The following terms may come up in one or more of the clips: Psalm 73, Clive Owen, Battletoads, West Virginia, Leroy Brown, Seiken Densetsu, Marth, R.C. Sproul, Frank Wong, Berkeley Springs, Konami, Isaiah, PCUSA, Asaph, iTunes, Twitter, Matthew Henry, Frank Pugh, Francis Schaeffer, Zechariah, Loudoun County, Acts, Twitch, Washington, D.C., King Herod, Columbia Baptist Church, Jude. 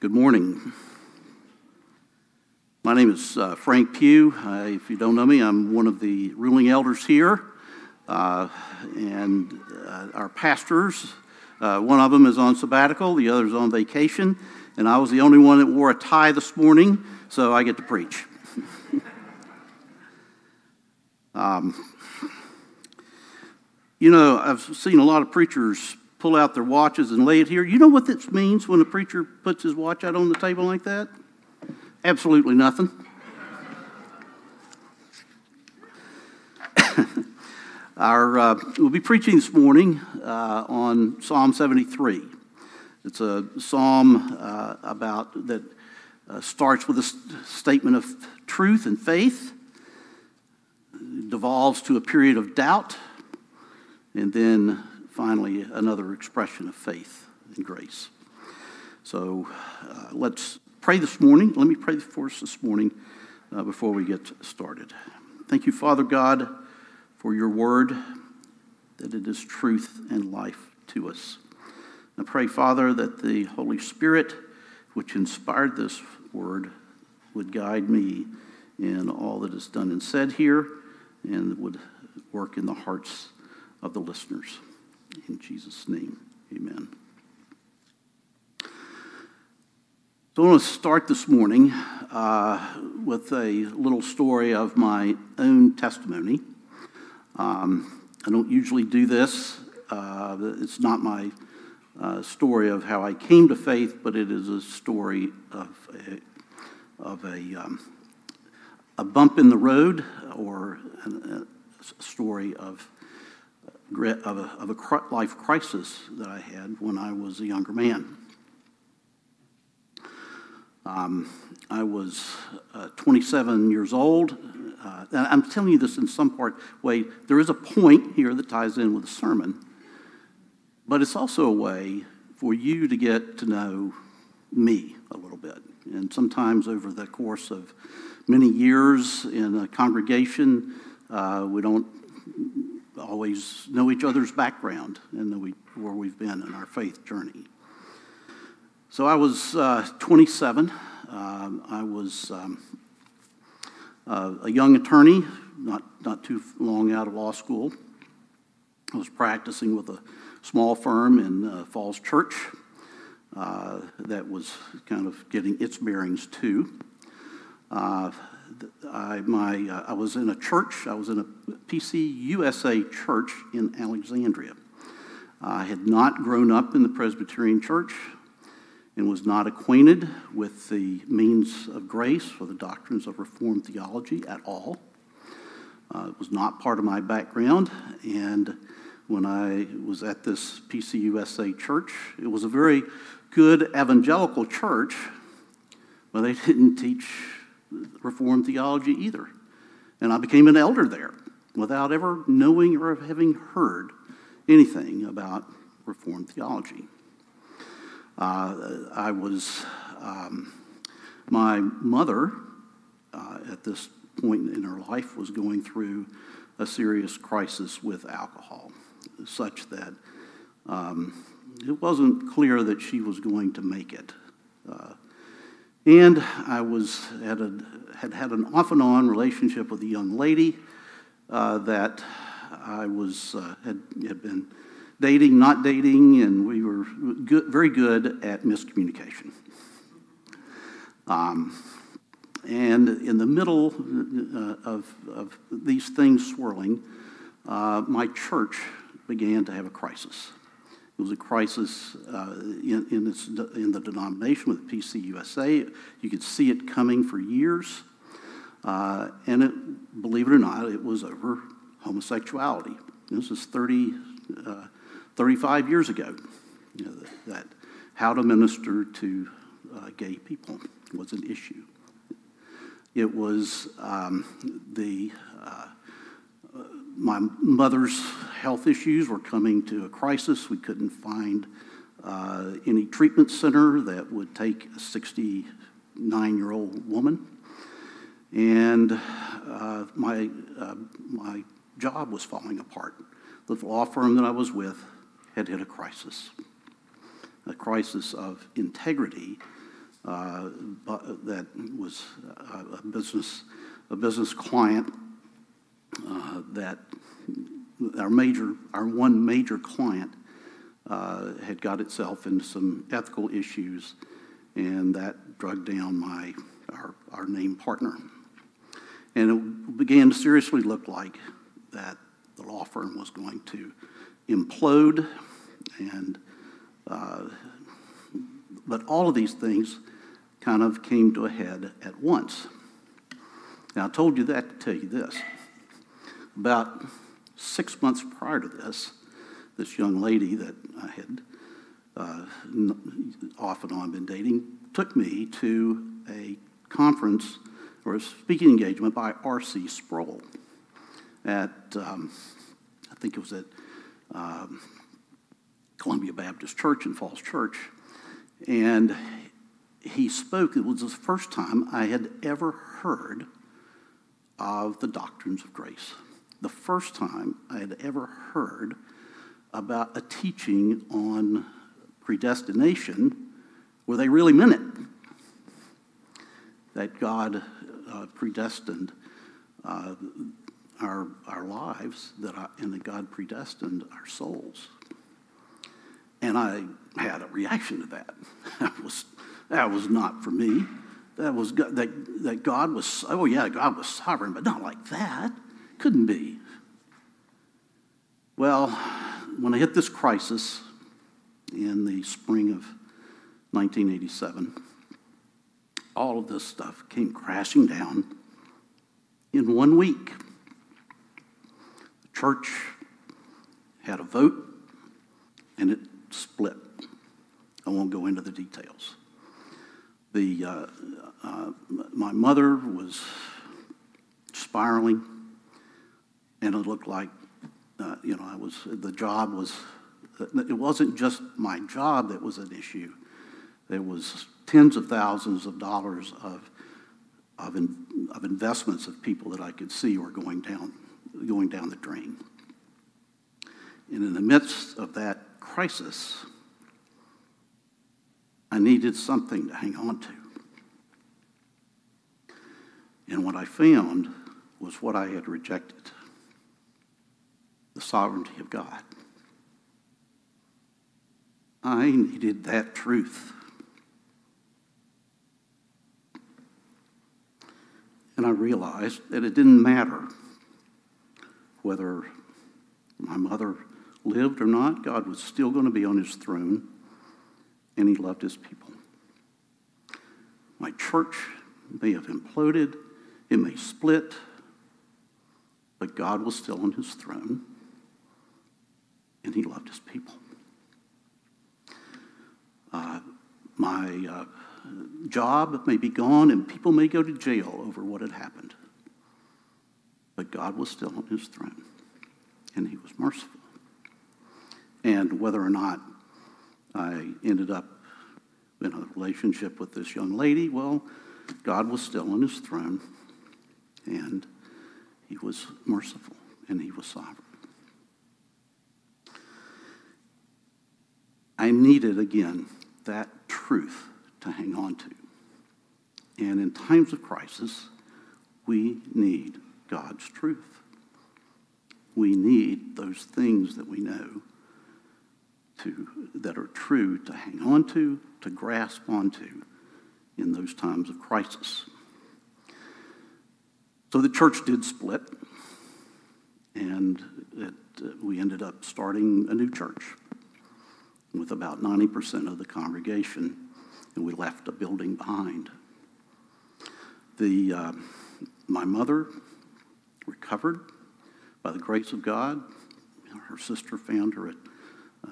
Good morning. My name is Frank Pugh. If you don't know me, I'm one of the ruling elders here, and our pastors. One of them is on sabbatical, the other is on vacation, and I was the only one that wore a tie this morning, so I get to preach. You know, I've seen a lot of preachers pull out their watches and lay it here. You know what this means when a preacher puts his watch out on the table like that? Absolutely nothing. We'll be preaching this morning on Psalm 73. It's a psalm that starts with a statement of truth and faith, devolves to a period of doubt, and then finally, another expression of faith and grace. So let's pray this morning. Let me pray for us this morning before we get started. Thank you, Father God, for your word, that it is truth and life to us. I pray, Father, that the Holy Spirit, which inspired this word, would guide me in all that is done and said here, and would work in the hearts of the listeners. In Jesus' name, amen. So I want to start this morning with a little story of my own testimony. I don't usually do this. It's not my story of how I came to faith, but it is a story of a bump in the road, or a story of a life crisis that I had when I was a younger man. I was 27 years old. And I'm telling you this in some part way. There is a point here that ties in with a sermon, but it's also a way for you to get to know me a little bit. And sometimes over the course of many years in a congregation, we don't always know each other's background and know where we've been in our faith journey. So I was 27. I was a young attorney, not too long out of law school. I was practicing with a small firm in Falls Church that was kind of getting its bearings too. I was in a church. I was in a PCUSA church in Alexandria. I had not grown up in the Presbyterian church and was not acquainted with the means of grace or the doctrines of Reformed theology at all. It was not part of my background, and when I was at this PCUSA church, it was a very good evangelical church, but they didn't teach Reformed theology either. And I became an elder there without ever knowing or having heard anything about Reformed theology. My mother at this point in her life was going through a serious crisis with alcohol, such that it wasn't clear that she was going to make it. And I had had an off-and-on relationship with a young lady that I was had been dating, not dating, and we were good, very good at miscommunication. And in the middle of these things swirling, my church began to have a crisis. It was a crisis in the denomination with PCUSA. You could see it coming for years. And it, believe it or not, it was over homosexuality. This is 35 years ago, you know, that how to minister to gay people was an issue. It was my mother's health issues were coming to a crisis. We couldn't find any treatment center that would take a 69-year-old woman. And my job was falling apart. The law firm that I was with had hit a crisis of integrity that was a business client that our one major client had got itself into some ethical issues, and that dragged down our named partner. And it began to seriously look like that the law firm was going to implode, and but all of these things kind of came to a head at once. Now, I told you that to tell you this. About 6 months prior to this, this young lady that I had off and on been dating took me to a conference or a speaking engagement by R.C. Sproul at, I think it was at Columbia Baptist Church in Falls Church. And he spoke. It was the first time I had ever heard of the doctrines of grace. The first time I had ever heard about a teaching on predestination where they really meant it, that God predestined our lives, and that God predestined our souls. And I had a reaction to that. That was not for me. That God was, oh yeah, God was sovereign, but not like that. Couldn't be. Well, when I hit this crisis in the spring of 1987, all of this stuff came crashing down in 1 week. The church had a vote, and it split. I won't go into the details. My mother was spiraling, and it looked like, it wasn't just my job that was an issue. There was tens of thousands of dollars of investments of people that I could see were going down the drain. And in the midst of that crisis, I needed something to hang on to. And what I found was what I had rejected: the sovereignty of God. I needed that truth. And I realized that it didn't matter whether my mother lived or not, God was still going to be on his throne, and he loved his people. My church may have imploded, it may split, but God was still on his throne, and he loved his people. My job may be gone, and people may go to jail over what had happened, but God was still on his throne, and he was merciful. And whether or not I ended up in a relationship with this young lady, well, God was still on his throne, and he was merciful, and he was sovereign. I needed, again, that truth to hang on to. And in times of crisis, we need God's truth. We need those things that we know that are true to hang on to grasp onto in those times of crisis. So the church did split, and we ended up starting a new church with about 90% of the congregation, and we left a building behind. My mother recovered by the grace of God. Her sister found her at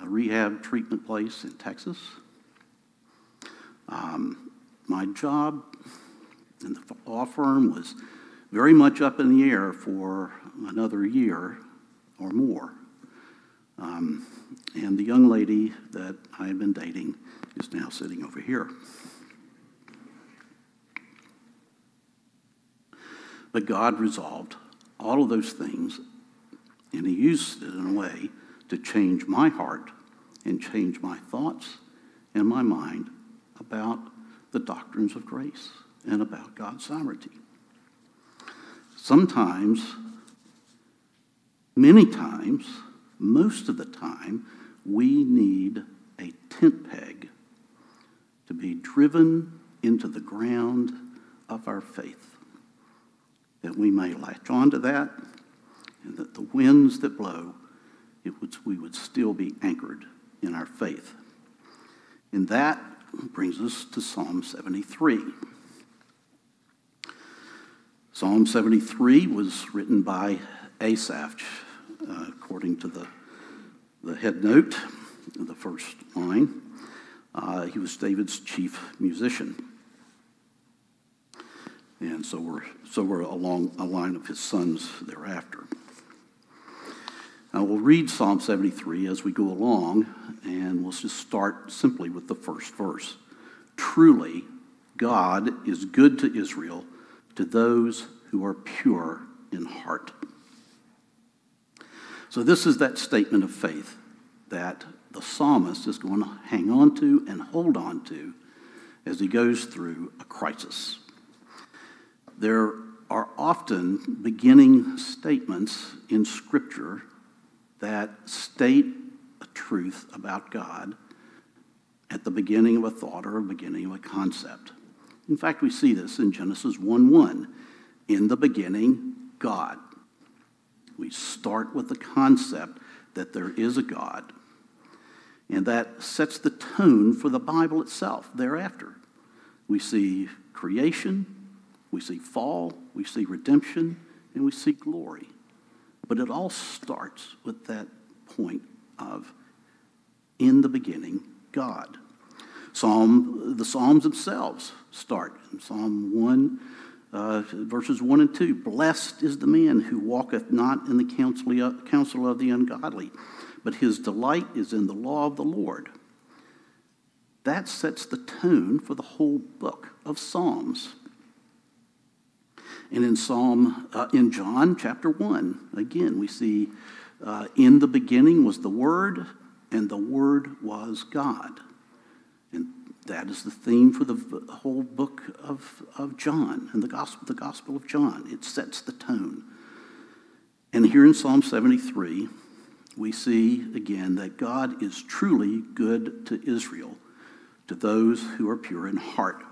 a rehab treatment place in Texas. My job in the law firm was very much up in the air for another year or more. And the young lady that I had been dating is now sitting over here. But God resolved all of those things, and he used it in a way to change my heart and change my thoughts and my mind about the doctrines of grace and about God's sovereignty. Sometimes, many times, most of the time, we need a tent peg to be driven into the ground of our faith, that we may latch onto that, and that the winds that blow, we would still be anchored in our faith. And that brings us to Psalm 73. Psalm 73 was written by Asaph, according to the head note, the first line. He was David's chief musician. And so we're along a line of his sons thereafter. Now we'll read Psalm 73 as we go along, and we'll just start simply with the first verse. Truly, God is good to Israel, to those who are pure in heart. So this is that statement of faith that the psalmist is going to hang on to and hold on to as he goes through a crisis. There are often beginning statements in Scripture that state a truth about God at the beginning of a thought or a beginning of a concept. In fact, we see this in Genesis 1:1. In the beginning, God. We start with the concept that there is a God, and that sets the tone for the Bible itself thereafter. We see creation, we see fall, we see redemption, and we see glory. But it all starts with that point of, in the beginning, God. The Psalms themselves start in Psalm 1, verses 1 and 2. Blessed is the man who walketh not in the counsel of the ungodly, but his delight is in the law of the Lord. That sets the tone for the whole book of Psalms. And in John chapter 1, again, we see, in the beginning was the Word, and the Word was God. And that is the theme for the whole book of John and the Gospel of John. It sets the tone. And here in Psalm 73, we see again that God is truly good to Israel, to those who are pure in heart.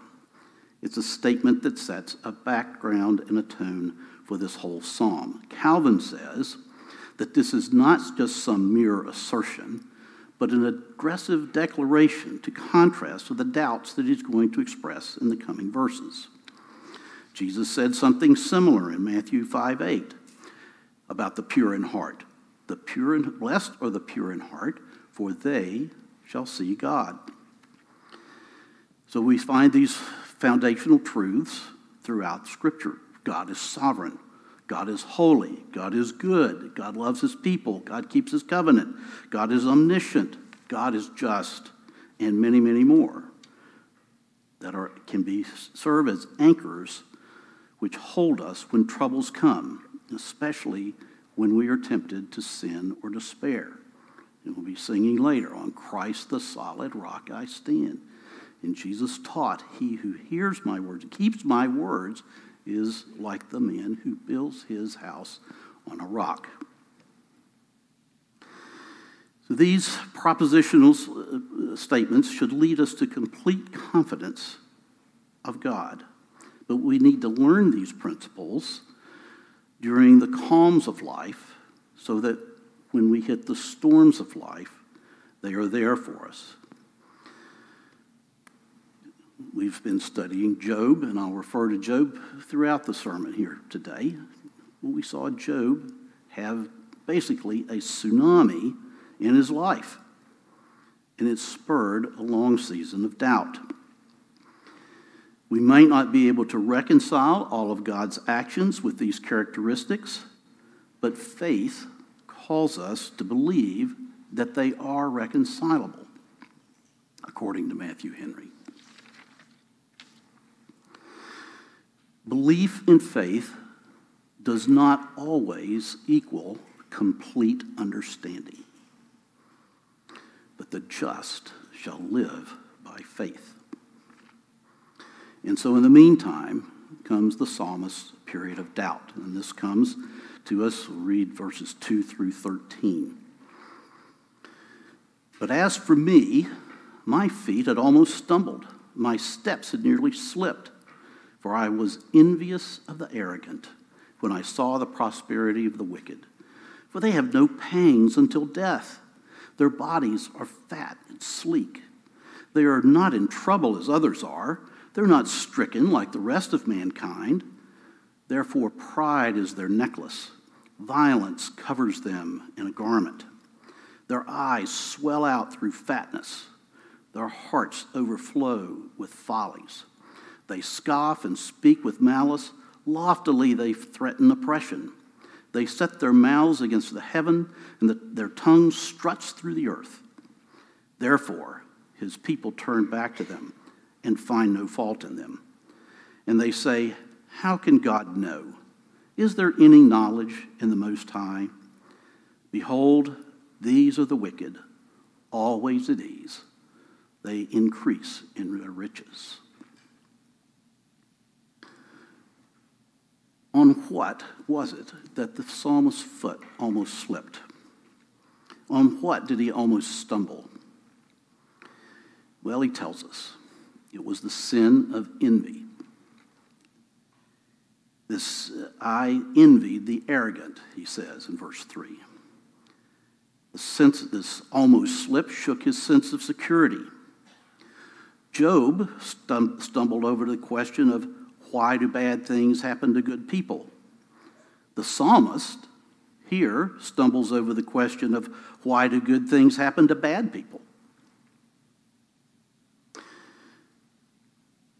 It's a statement that sets a background and a tone for this whole psalm. Calvin says that this is not just some mere assertion, but an aggressive declaration to contrast with the doubts that he's going to express in the coming verses. Jesus said something similar in Matthew 5:8 about the pure in heart. Blessed are the pure in heart, for they shall see God. So we find these foundational truths throughout Scripture. God is sovereign. God is holy. God is good. God loves his people. God keeps his covenant. God is omniscient. God is just. And many, many more that can serve as anchors which hold us when troubles come, especially when we are tempted to sin or despair. And we'll be singing later, on Christ the solid rock I stand. And Jesus taught, he who hears my words, keeps my words, is like the man who builds his house on a rock. So these propositional statements should lead us to complete confidence of God. But we need to learn these principles during the calms of life so that when we hit the storms of life, they are there for us. We've been studying Job, and I'll refer to Job throughout the sermon here today. We saw Job have basically a tsunami in his life, and it spurred a long season of doubt. We might not be able to reconcile all of God's actions with these characteristics, but faith calls us to believe that they are reconcilable, according to Matthew Henry. Belief in faith does not always equal complete understanding, but the just shall live by faith. And so in the meantime comes the psalmist's period of doubt. And this comes to us, we'll read verses 2 through 13. But as for me, my feet had almost stumbled. My steps had nearly slipped. For I was envious of the arrogant when I saw the prosperity of the wicked. For they have no pangs until death. Their bodies are fat and sleek. They are not in trouble as others are. They're not stricken like the rest of mankind. Therefore, pride is their necklace. Violence covers them in a garment. Their eyes swell out through fatness. Their hearts overflow with follies. They scoff and speak with malice. Loftily they threaten oppression. They set their mouths against the heaven, and their tongue struts through the earth. Therefore, his people turn back to them and find no fault in them. And they say, how can God know? Is there any knowledge in the Most High? Behold, these are the wicked, always at ease. They increase in their riches. On what was it that the psalmist's foot almost slipped? On what did he almost stumble? Well, he tells us. It was the sin of envy. I envied the arrogant, he says in verse 3. The sense of this almost slip shook his sense of security. Job stumbled over the question of, why do bad things happen to good people? The psalmist here stumbles over the question of, why do good things happen to bad people?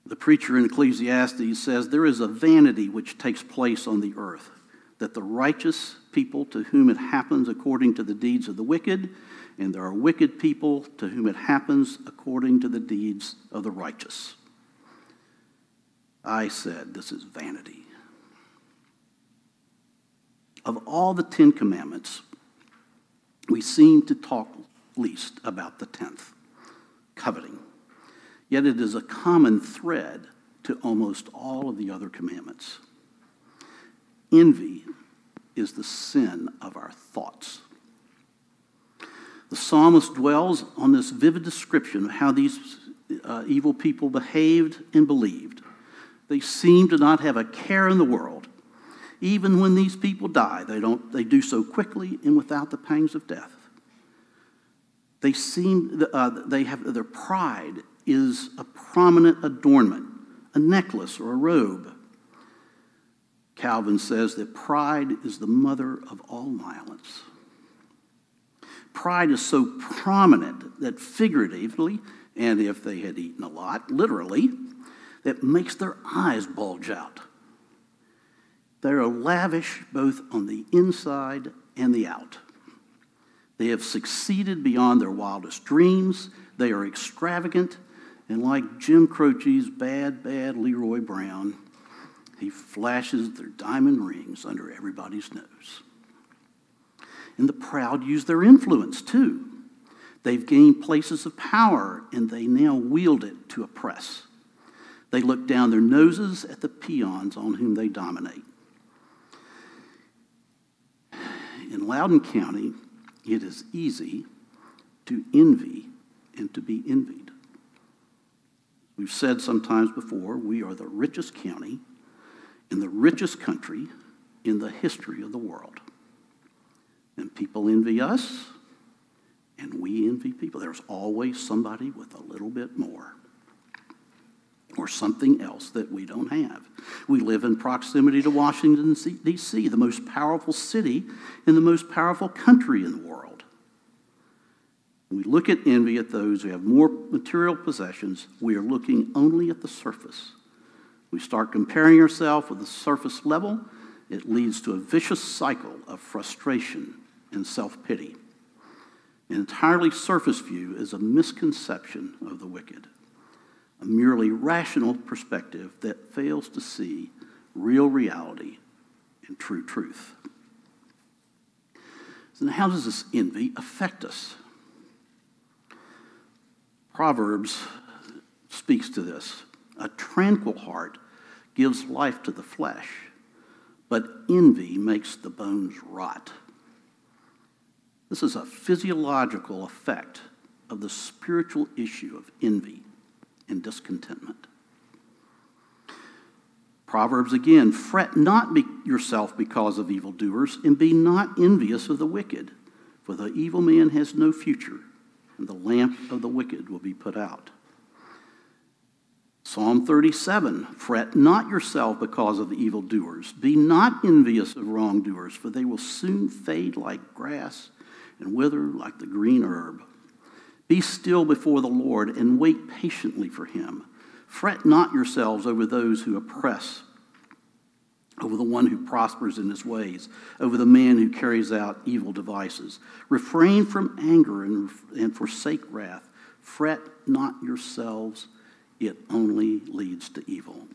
The preacher in Ecclesiastes says, there is a vanity which takes place on the earth, that the righteous people to whom it happens according to the deeds of the wicked, and there are wicked people to whom it happens according to the deeds of the righteous. I said, this is vanity. Of all the 10 commandments, we seem to talk least about the 10th, coveting. Yet it is a common thread to almost all of the other commandments. Envy is the sin of our thoughts. The psalmist dwells on this vivid description of how these evil people behaved and believed. They seem to not have a care in the world. Even when these people die, they do so quickly and without the pangs of death. They seem, they have their pride is a prominent adornment, a necklace or a robe. Calvin says that pride is the mother of all violence. Pride is so prominent that figuratively, and if they had eaten a lot, literally, that makes their eyes bulge out. They are lavish both on the inside and the out. They have succeeded beyond their wildest dreams. They are extravagant. And like Jim Croce's bad Leroy Brown, he flashes their diamond rings under everybody's nose. And the proud use their influence, too. They've gained places of power, and they now wield it to oppress. They look down their noses at the peons on whom they dominate. In Loudoun County, it is easy to envy and to be envied. We've said sometimes before, we are the richest county in the richest country in the history of the world. And people envy us, and we envy people. There's always somebody with a little bit more or something else that we don't have. We live in proximity to Washington, D.C., the most powerful city and the most powerful country in the world. When we look at envy at those who have more material possessions, we are looking only at the surface. We start comparing ourselves with the surface level. It leads to a vicious cycle of frustration and self-pity. An entirely surface view is a misconception of the wicked, a merely rational perspective that fails to see real reality and true truth. So how does this envy affect us? Proverbs speaks to this. A tranquil heart gives life to the flesh, but envy makes the bones rot. This is a physiological effect of the spiritual issue of envy and discontentment. Proverbs again, fret not yourself because of evildoers, and be not envious of the wicked, for the evil man has no future, and the lamp of the wicked will be put out. Psalm 37, fret not yourself because of the evildoers, be not envious of wrongdoers, for they will soon fade like grass and wither like the green herb. Be still before the Lord and wait patiently for him. Fret not yourselves over those who oppress, over the one who prospers in his ways, over the man who carries out evil devices. Refrain from anger and forsake wrath. Fret not yourselves, it only leads to evil.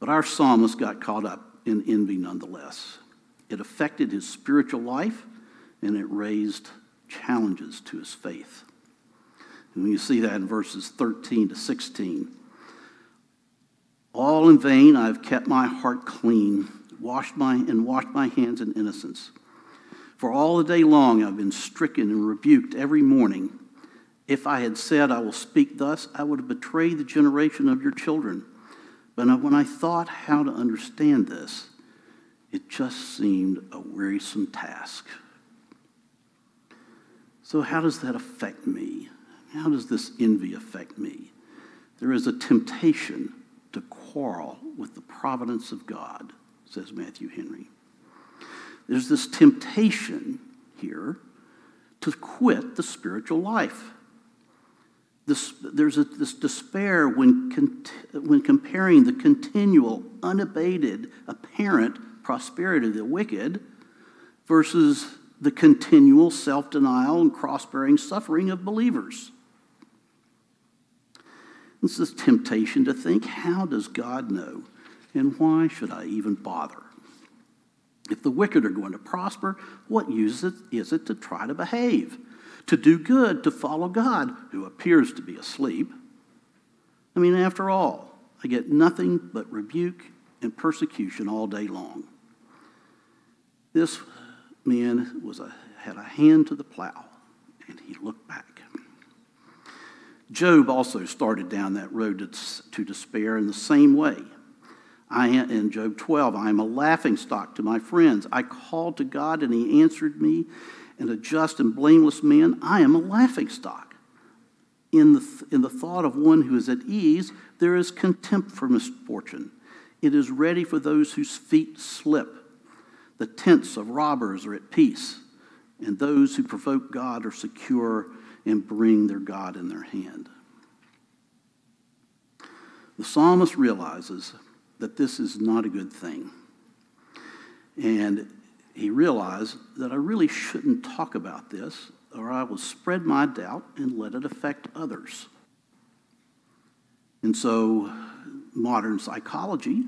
But our psalmist got caught up in envy nonetheless. It affected his spiritual life, and it raised challenges to his faith. And you see that in verses 13 to 16. All in vain I have kept my heart clean, washed my hands in innocence. For all the day long I have been stricken and rebuked every morning. If I had said I will speak thus, I would have betrayed the generation of your children. But when I thought how to understand this, it just seemed a wearisome task. So how does that affect me? How does this envy affect me? There is a temptation to quarrel with the providence of God, says Matthew Henry. There's this temptation here to quit the spiritual life. There's this despair when comparing the continual, unabated, apparent prosperity of the wicked versus the continual self-denial and cross-bearing suffering of believers. It's this temptation to think, how does God know, and why should I even bother? If the wicked are going to prosper, what use is it to try to behave, to do good, to follow God, who appears to be asleep? I mean, after all, I get nothing but rebuke and persecution all day long. This man had a hand to the plow, and he looked back. Job also started down that road to despair in the same way. In Job 12, I am a laughingstock to my friends. I called to God, and he answered me. And a just and blameless man, I am a laughingstock. In the thought of one who is at ease, there is contempt for misfortune. It is ready for those whose feet slip. The tents of robbers are at peace, and those who provoke God are secure and bring their God in their hand. The psalmist realizes that this is not a good thing. And he realized that I really shouldn't talk about this, or I will spread my doubt and let it affect others. And so modern psychology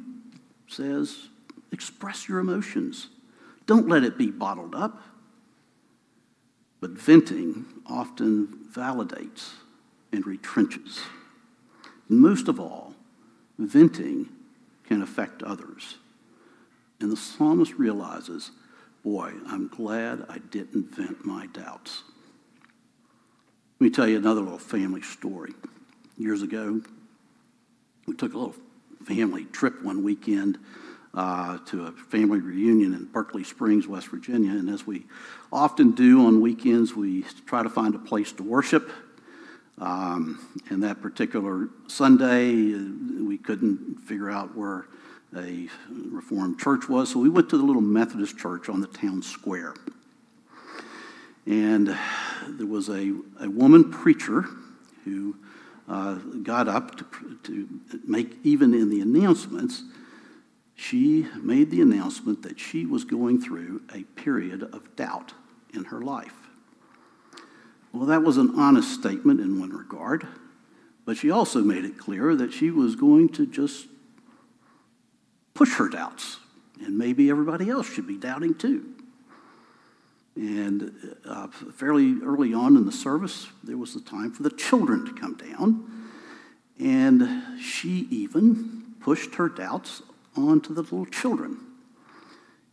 says, express your emotions. Don't let it be bottled up. But venting often validates and retrenches. Most of all, venting can affect others. And the psalmist realizes, boy, I'm glad I didn't vent my doubts. Let me tell you another little family story. Years ago, we took a little family trip one weekend to a family reunion in Berkeley Springs, West Virginia. And as we often do on weekends, we try to find a place to worship. And that particular Sunday, we couldn't figure out where a Reformed church was, so we went to the little Methodist church on the town square. And there was a woman preacher who got up to make, even in the announcements, she made the announcement that she was going through a period of doubt in her life. Well, that was an honest statement in one regard, but she also made it clear that she was going to just push her doubts, and maybe everybody else should be doubting too. And fairly early on in the service, there was the time for the children to come down, And she even pushed her doubts onto the little children.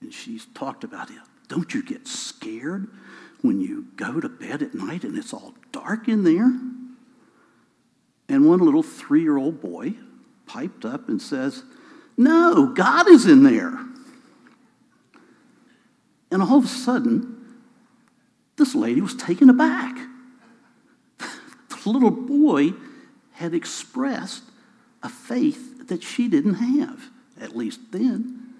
And she's talked about it. Don't you get scared when you go to bed at night and it's all dark in there? And one little 3-year-old boy piped up and says, "No, God is in there." And all of a sudden, this lady was taken aback. The little boy had expressed a faith that she didn't have, at least then.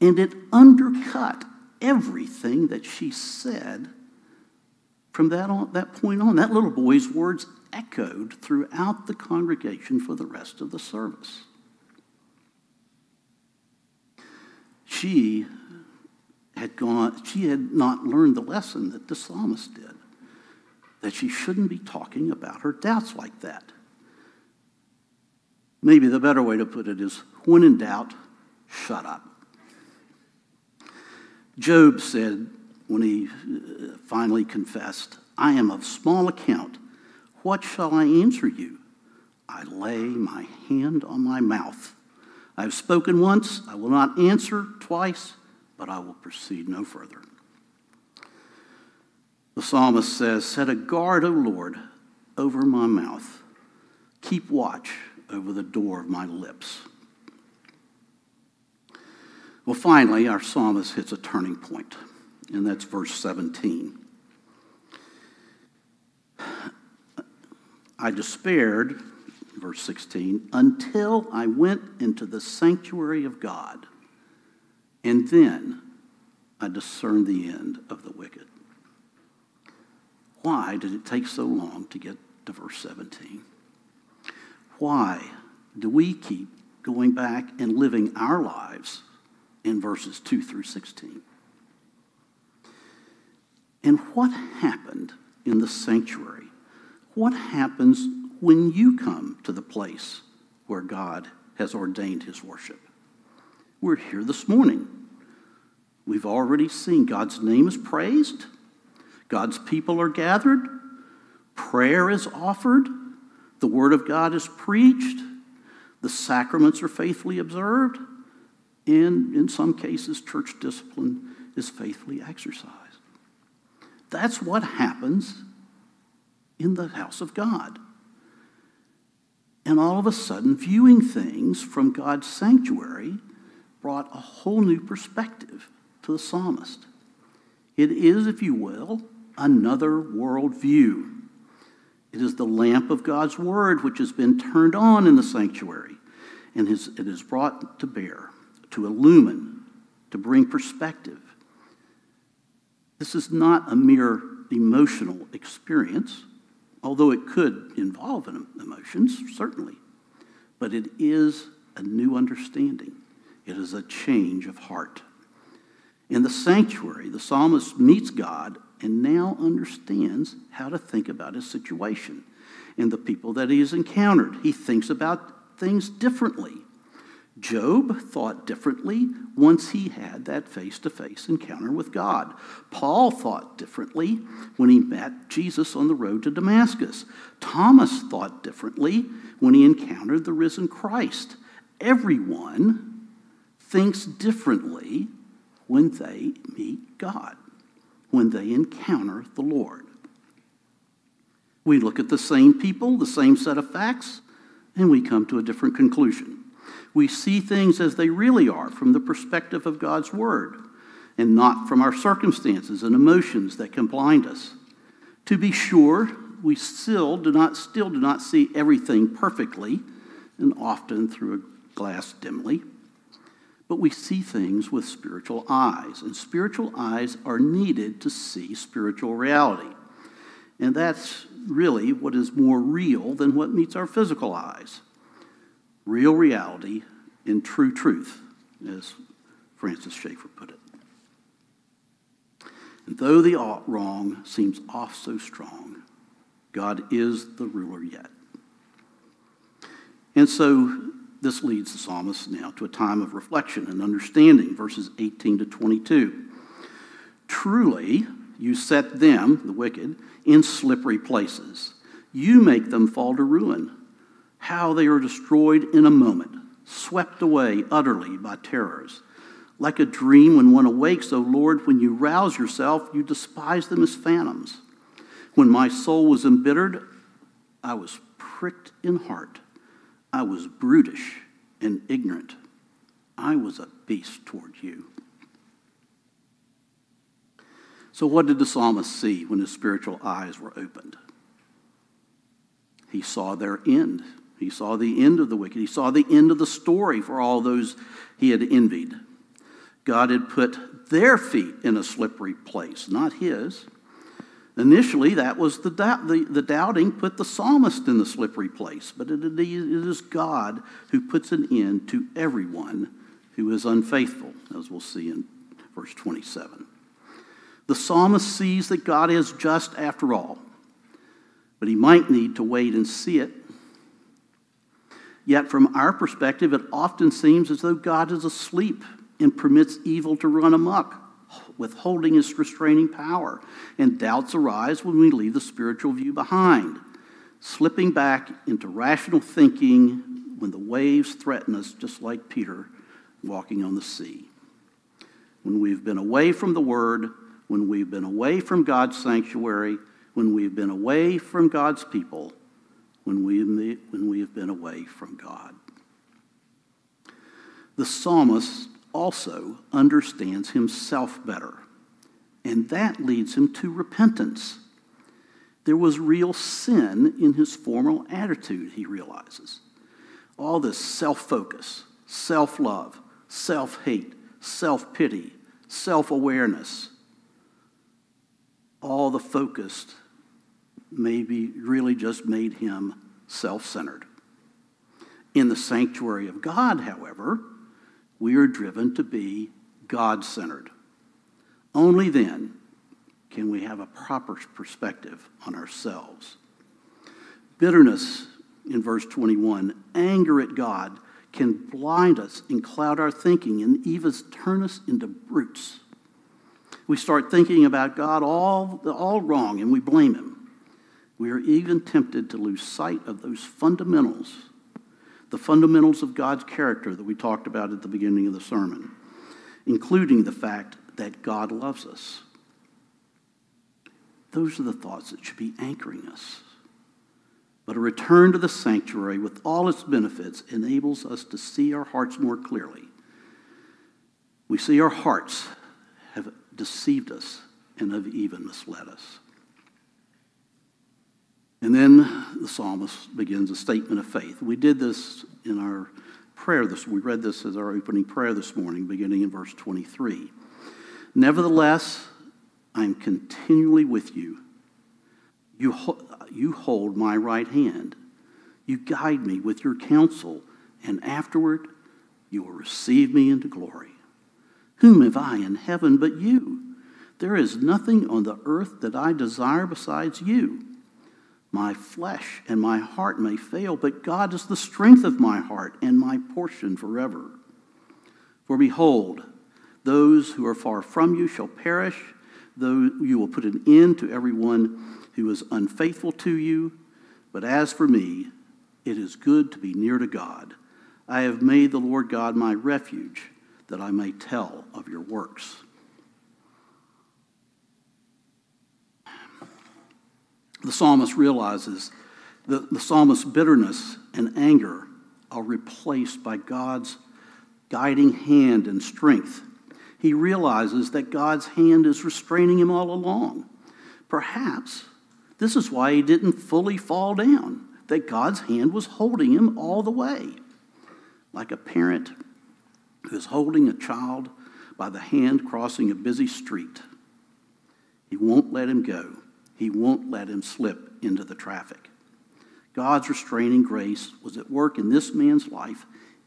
And it undercut everything that she said from that point on. That little boy's words echoed throughout the congregation for the rest of the service. She had not learned the lesson that the psalmist did, that she shouldn't be talking about her doubts like that. Maybe the better way to put it is, when in doubt, shut up. Job said, when he finally confessed, "I am of small account. What shall I answer you? I lay my hand on my mouth. I have spoken once, I will not answer twice, but I will proceed no further." The psalmist says, "Set a guard, O Lord, over my mouth. Keep watch over the door of my lips." Well, finally, our psalmist hits a turning point, and that's verse 17. "I despaired," verse 16, "until I went into the sanctuary of God, and then I discerned the end of the wicked." Why did it take so long to get to verse 17? Why do we keep going back and living our lives in verses 2 through 16? And what happened in the sanctuary? What happens when you come to the place where God has ordained his worship? We're here this morning. We've already seen God's name is praised. God's people are gathered. Prayer is offered. The word of God is preached. The sacraments are faithfully observed. And in some cases, church discipline is faithfully exercised. That's what happens in the house of God. And all of a sudden, viewing things from God's sanctuary brought a whole new perspective to the psalmist. It is, if you will, another worldview. It is the lamp of God's word which has been turned on in the sanctuary, and it is brought to bear, to illumine, to bring perspective. This is not a mere emotional experience, although it could involve emotions, certainly, but it is a new understanding. It is a change of heart. In the sanctuary, the psalmist meets God and now understands how to think about his situation and the people that he has encountered. He thinks about things differently. Job thought differently once he had that face-to-face encounter with God. Paul thought differently when he met Jesus on the road to Damascus. Thomas thought differently when he encountered the risen Christ. Everyone thinks differently when they meet God, when they encounter the Lord. We look at the same people, the same set of facts, and we come to a different conclusion. We see things as they really are from the perspective of God's word and not from our circumstances and emotions that can blind us. To be sure, we still do not see everything perfectly, and often through a glass dimly, but we see things with spiritual eyes, and spiritual eyes are needed to see spiritual reality. And that's really what is more real than what meets our physical eyes. Real reality and true truth, as Francis Schaeffer put it. And though the wrong seems off so strong, God is the ruler yet. And so this leads the psalmist now to a time of reflection and understanding, verses 18 to 22. "Truly you set them," the wicked, "in slippery places. You make them fall to ruin. how they are destroyed in a moment, swept away utterly by terrors. Like a dream when one awakes, O Lord, when you rouse yourself, you despise them as phantoms. When my soul was embittered, I was pricked in heart. I was brutish and ignorant. I was a beast toward you. So what did the psalmist see when his spiritual eyes were opened? He saw their end. He saw the end of the wicked. He saw the end of the story for all those he had envied. God had put their feet in a slippery place, not his. Initially, that was the doubting put the psalmist in the slippery place. But it is God who puts an end to everyone who is unfaithful, as we'll see in verse 27. The psalmist sees that God is just after all, but he might need to wait and see it. Yet from our perspective, it often seems as though God is asleep and permits evil to run amok, withholding his restraining power. And doubts arise when we leave the spiritual view behind, slipping back into rational thinking when the waves threaten us, just like Peter walking on the sea. When we've been away from the Word, when we've been away from God's sanctuary, when we've been away from God's people, when we have been away from God. The psalmist also understands himself better, and that leads him to repentance. There was real sin in his former attitude, he realizes. All this self-focus, self-love, self-hate, self-pity, self-awareness, all the focused maybe really just made him self-centered. In the sanctuary of God, however, we are driven to be God-centered. Only then can we have a proper perspective on ourselves. Bitterness in verse 21, anger at God, can blind us and cloud our thinking and even turn us into brutes. We start thinking about God all wrong, and we blame him. We are even tempted to lose sight of those fundamentals, the fundamentals of God's character that we talked about at the beginning of the sermon, including the fact that God loves us. Those are the thoughts that should be anchoring us. But a return to the sanctuary with all its benefits enables us to see our hearts more clearly. We see our hearts have deceived us and have even misled us. And then the psalmist begins a statement of faith. We did this in our prayer. We read this as our opening prayer this morning, beginning in verse 23. Nevertheless, I am continually with you. You hold my right hand. You guide me with your counsel, and afterward you will receive me into glory. Whom have I in heaven but you? There is nothing on the earth that I desire besides you. My flesh and my heart may fail, but God is the strength of my heart and my portion forever. For behold, those who are far from you shall perish, though you will put an end to everyone who is unfaithful to you. But as for me, it is good to be near to God. I have made the Lord God my refuge, that I may tell of your works. The psalmist realizes that the psalmist's bitterness and anger are replaced by God's guiding hand and strength. He realizes that God's hand is restraining him all along. Perhaps this is why he didn't fully fall down, that God's hand was holding him all the way. Like a parent who is holding a child by the hand crossing a busy street. He won't let him go. He won't let him slip into the traffic. God's restraining grace was at work in this man's life,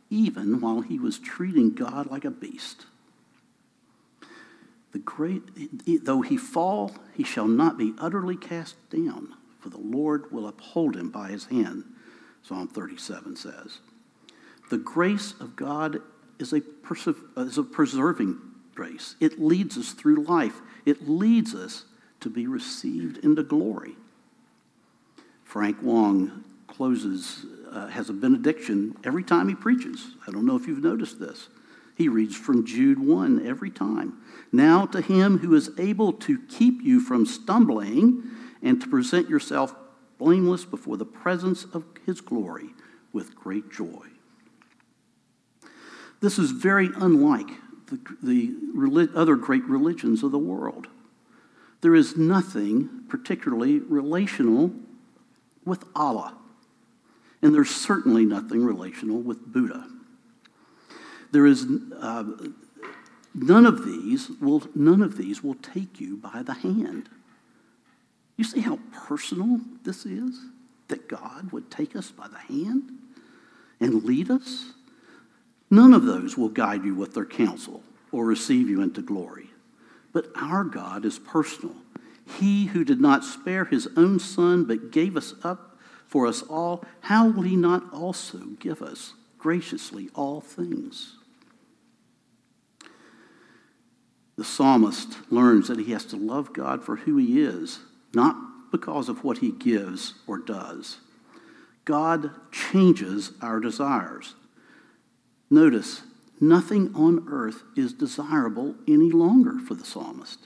even while he was treating God like a beast. Though he fall, he shall not be utterly cast down, for the Lord will uphold him by his hand, Psalm 37 says. The grace of God is a preserving grace. It leads us through life. It leads us to be received into glory. Frank Wong closes has a benediction every time he preaches. I don't know if you've noticed this. He reads from Jude 1 every time. Now to him who is able to keep you from stumbling and to present yourself blameless before the presence of his glory with great joy. This is very unlike the other great religions of the world. There is nothing particularly relational with Allah, and there's certainly nothing relational with Buddha. There is none of these will take you by the hand. You see how personal this is? That God would take us by the hand and lead us? None of those will guide you with their counsel or receive you into glory. But our God is personal. He who did not spare his own son but gave us up for us all, how will he not also give us graciously all things? The psalmist learns that he has to love God for who he is, not because of what he gives or does. God changes our desires. Notice, nothing on earth is desirable any longer for the psalmist.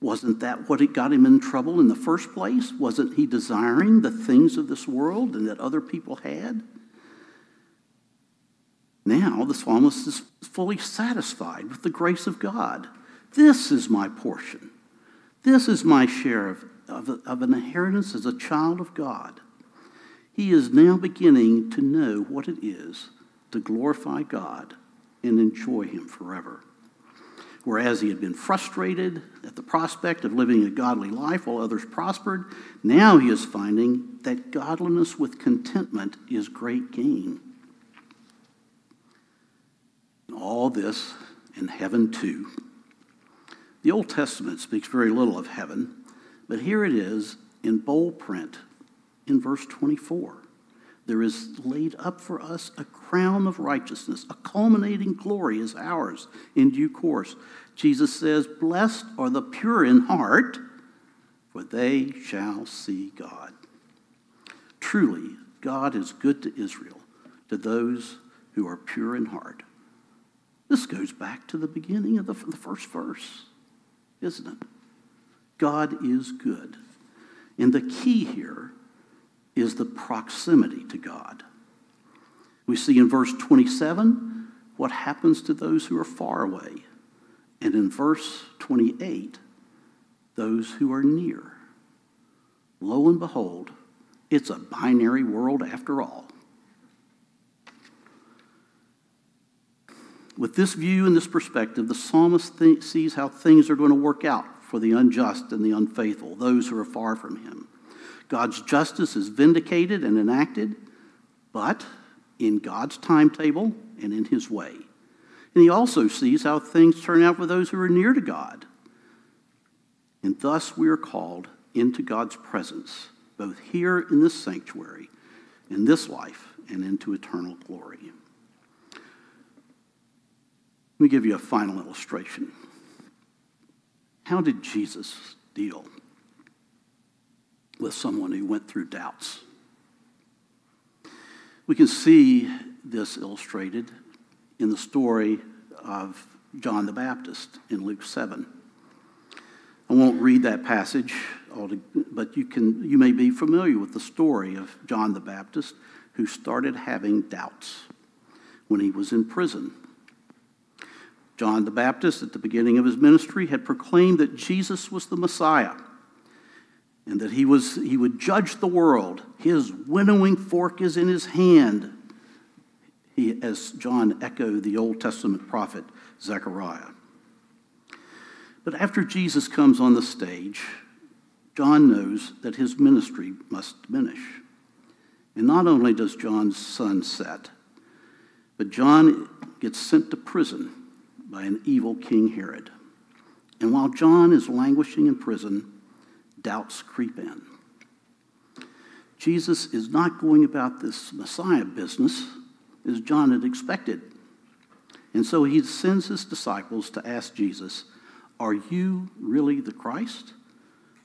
Wasn't that what got him in trouble in the first place? Wasn't he desiring the things of this world and that other people had? Now the psalmist is fully satisfied with the grace of God. This is my portion. This is my share of an inheritance as a child of God. He is now beginning to know what it is to glorify God and enjoy him forever. Whereas he had been frustrated at the prospect of living a godly life while others prospered, now he is finding that godliness with contentment is great gain. And all this in heaven too. The Old Testament speaks very little of heaven, but here it is in bold print in verse 24. There is laid up for us a crown of righteousness, a culminating glory is ours in due course. Jesus says, "Blessed are the pure in heart, for they shall see God." Truly, God is good to Israel, to those who are pure in heart. This goes back to the beginning of the first verse, isn't it? God is good. And the key here is the proximity to God. We see in verse 27 what happens to those who are far away, and in verse 28, those who are near. Lo and behold, it's a binary world after all. With this view and this perspective, the psalmist sees how things are going to work out for the unjust and the unfaithful, those who are far from him. God's justice is vindicated and enacted, but in God's timetable and in his way. And he also sees how things turn out for those who are near to God. And thus we are called into God's presence, both here in this sanctuary, in this life, and into eternal glory. Let me give you a final illustration. How did Jesus deal with someone who went through doubts? We can see this illustrated in the story of John the Baptist in Luke 7. I won't read that passage, but you may be familiar with the story of John the Baptist, who started having doubts when he was in prison. John the Baptist, at the beginning of his ministry, had proclaimed that Jesus was the Messiah, and that he would judge the world. His winnowing fork is in his hand, as John echoed the Old Testament prophet Zechariah. But after Jesus comes on the stage, John knows that his ministry must diminish. And not only does John's sun set, but John gets sent to prison by an evil King Herod. And while John is languishing in prison, doubts creep in. Jesus is not going about this Messiah business as John had expected. And so he sends his disciples to ask Jesus, "Are you really the Christ,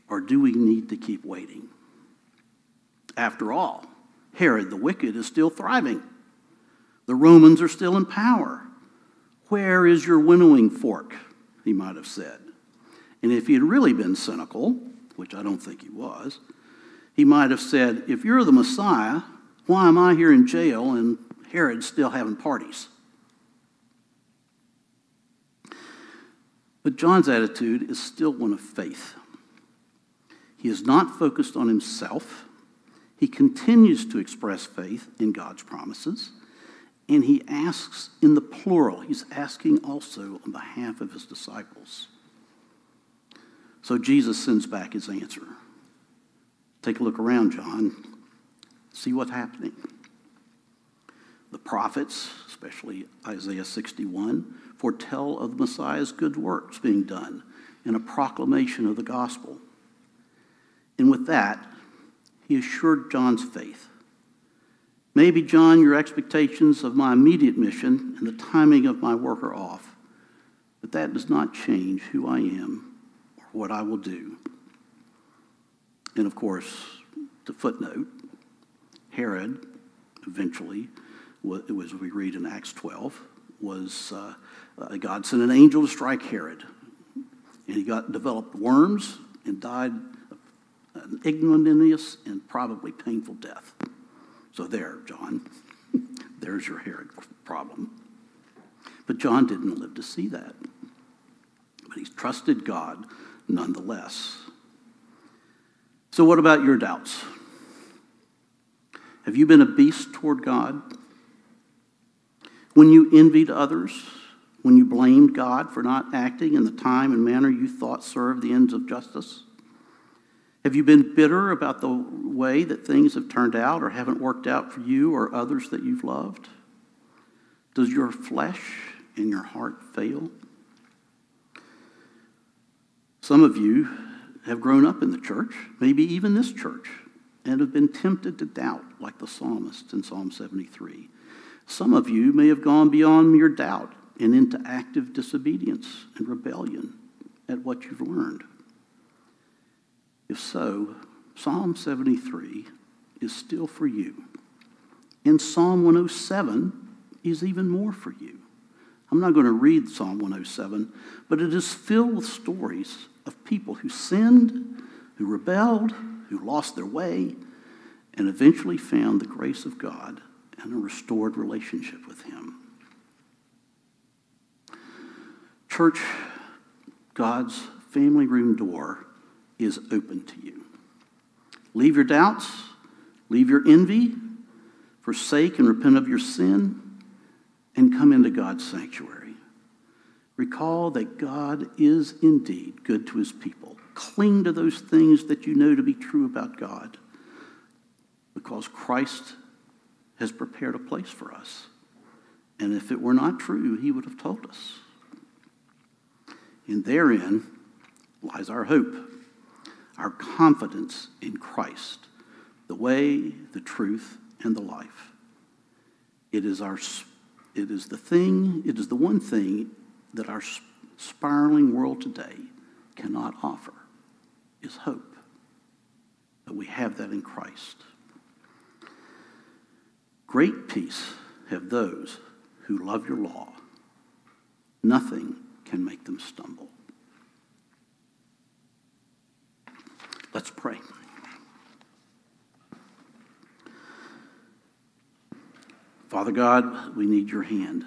or do we need to keep waiting?" After all, Herod the wicked is still thriving. The Romans are still in power. Where is your winnowing fork? He might have said. And if he had really been cynical, which I don't think he was, he might have said, if you're the Messiah, why am I here in jail and Herod's still having parties? But John's attitude is still one of faith. He is not focused on himself. He continues to express faith in God's promises, and he asks in the plural. He's asking also on behalf of his disciples. So Jesus sends back his answer. Take a look around, John. See what's happening. The prophets, especially Isaiah 61, foretell of the Messiah's good works being done in a proclamation of the gospel. And with that, he assured John's faith. Maybe, John, your expectations of my immediate mission and the timing of my work are off, but that does not change who I am or what I will do. And of course, to footnote, Herod, eventually, as we read in Acts 12, was God sent an angel to strike Herod. And he developed worms and died an ignominious and probably painful death. So there, John, there's your Herod problem. But John didn't live to see that. But he trusted God nonetheless. So what about your doubts? Have you been a beast toward God? When you envied others, when you blamed God for not acting in the time and manner you thought served the ends of justice? Have you been bitter about the way that things have turned out or haven't worked out for you or others that you've loved? Does your flesh and your heart fail? Some of you have grown up in the church, maybe even this church, and have been tempted to doubt like the psalmist in Psalm 73. Some of you may have gone beyond mere doubt and into active disobedience and rebellion at what you've learned. If so, Psalm 73 is still for you. And Psalm 107 is even more for you. I'm not going to read Psalm 107, but it is filled with stories of people who sinned, who rebelled, who lost their way, and eventually found the grace of God and a restored relationship with Him. Church, God's family room door is open to you. Leave your doubts, leave your envy, forsake and repent of your sin, and come into God's sanctuary. Recall that God is indeed good to His people. Cling to those things that you know to be true about God, because Christ has prepared a place for us. And if it were not true, He would have told us. And therein lies our hope, our confidence in Christ, the way, the truth, and the life. It is the one thing that our spiraling world today cannot offer, is hope. But we have that in Christ. Great peace have those who love your law. Nothing can make them stumble. Let's pray. Father God, we need your hand.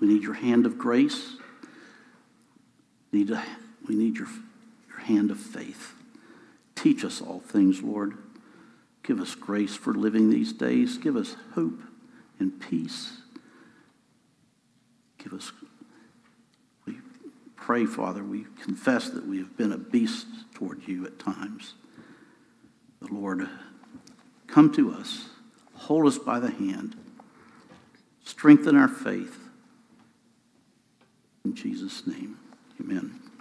We need your hand of grace. We need your hand of faith. Teach us all things, Lord. Give us grace for living these days. Give us hope and peace. We pray, Father, we confess that we have been a beast toward you at times. But Lord, come to us, hold us by the hand, strengthen our faith. In Jesus' name, amen.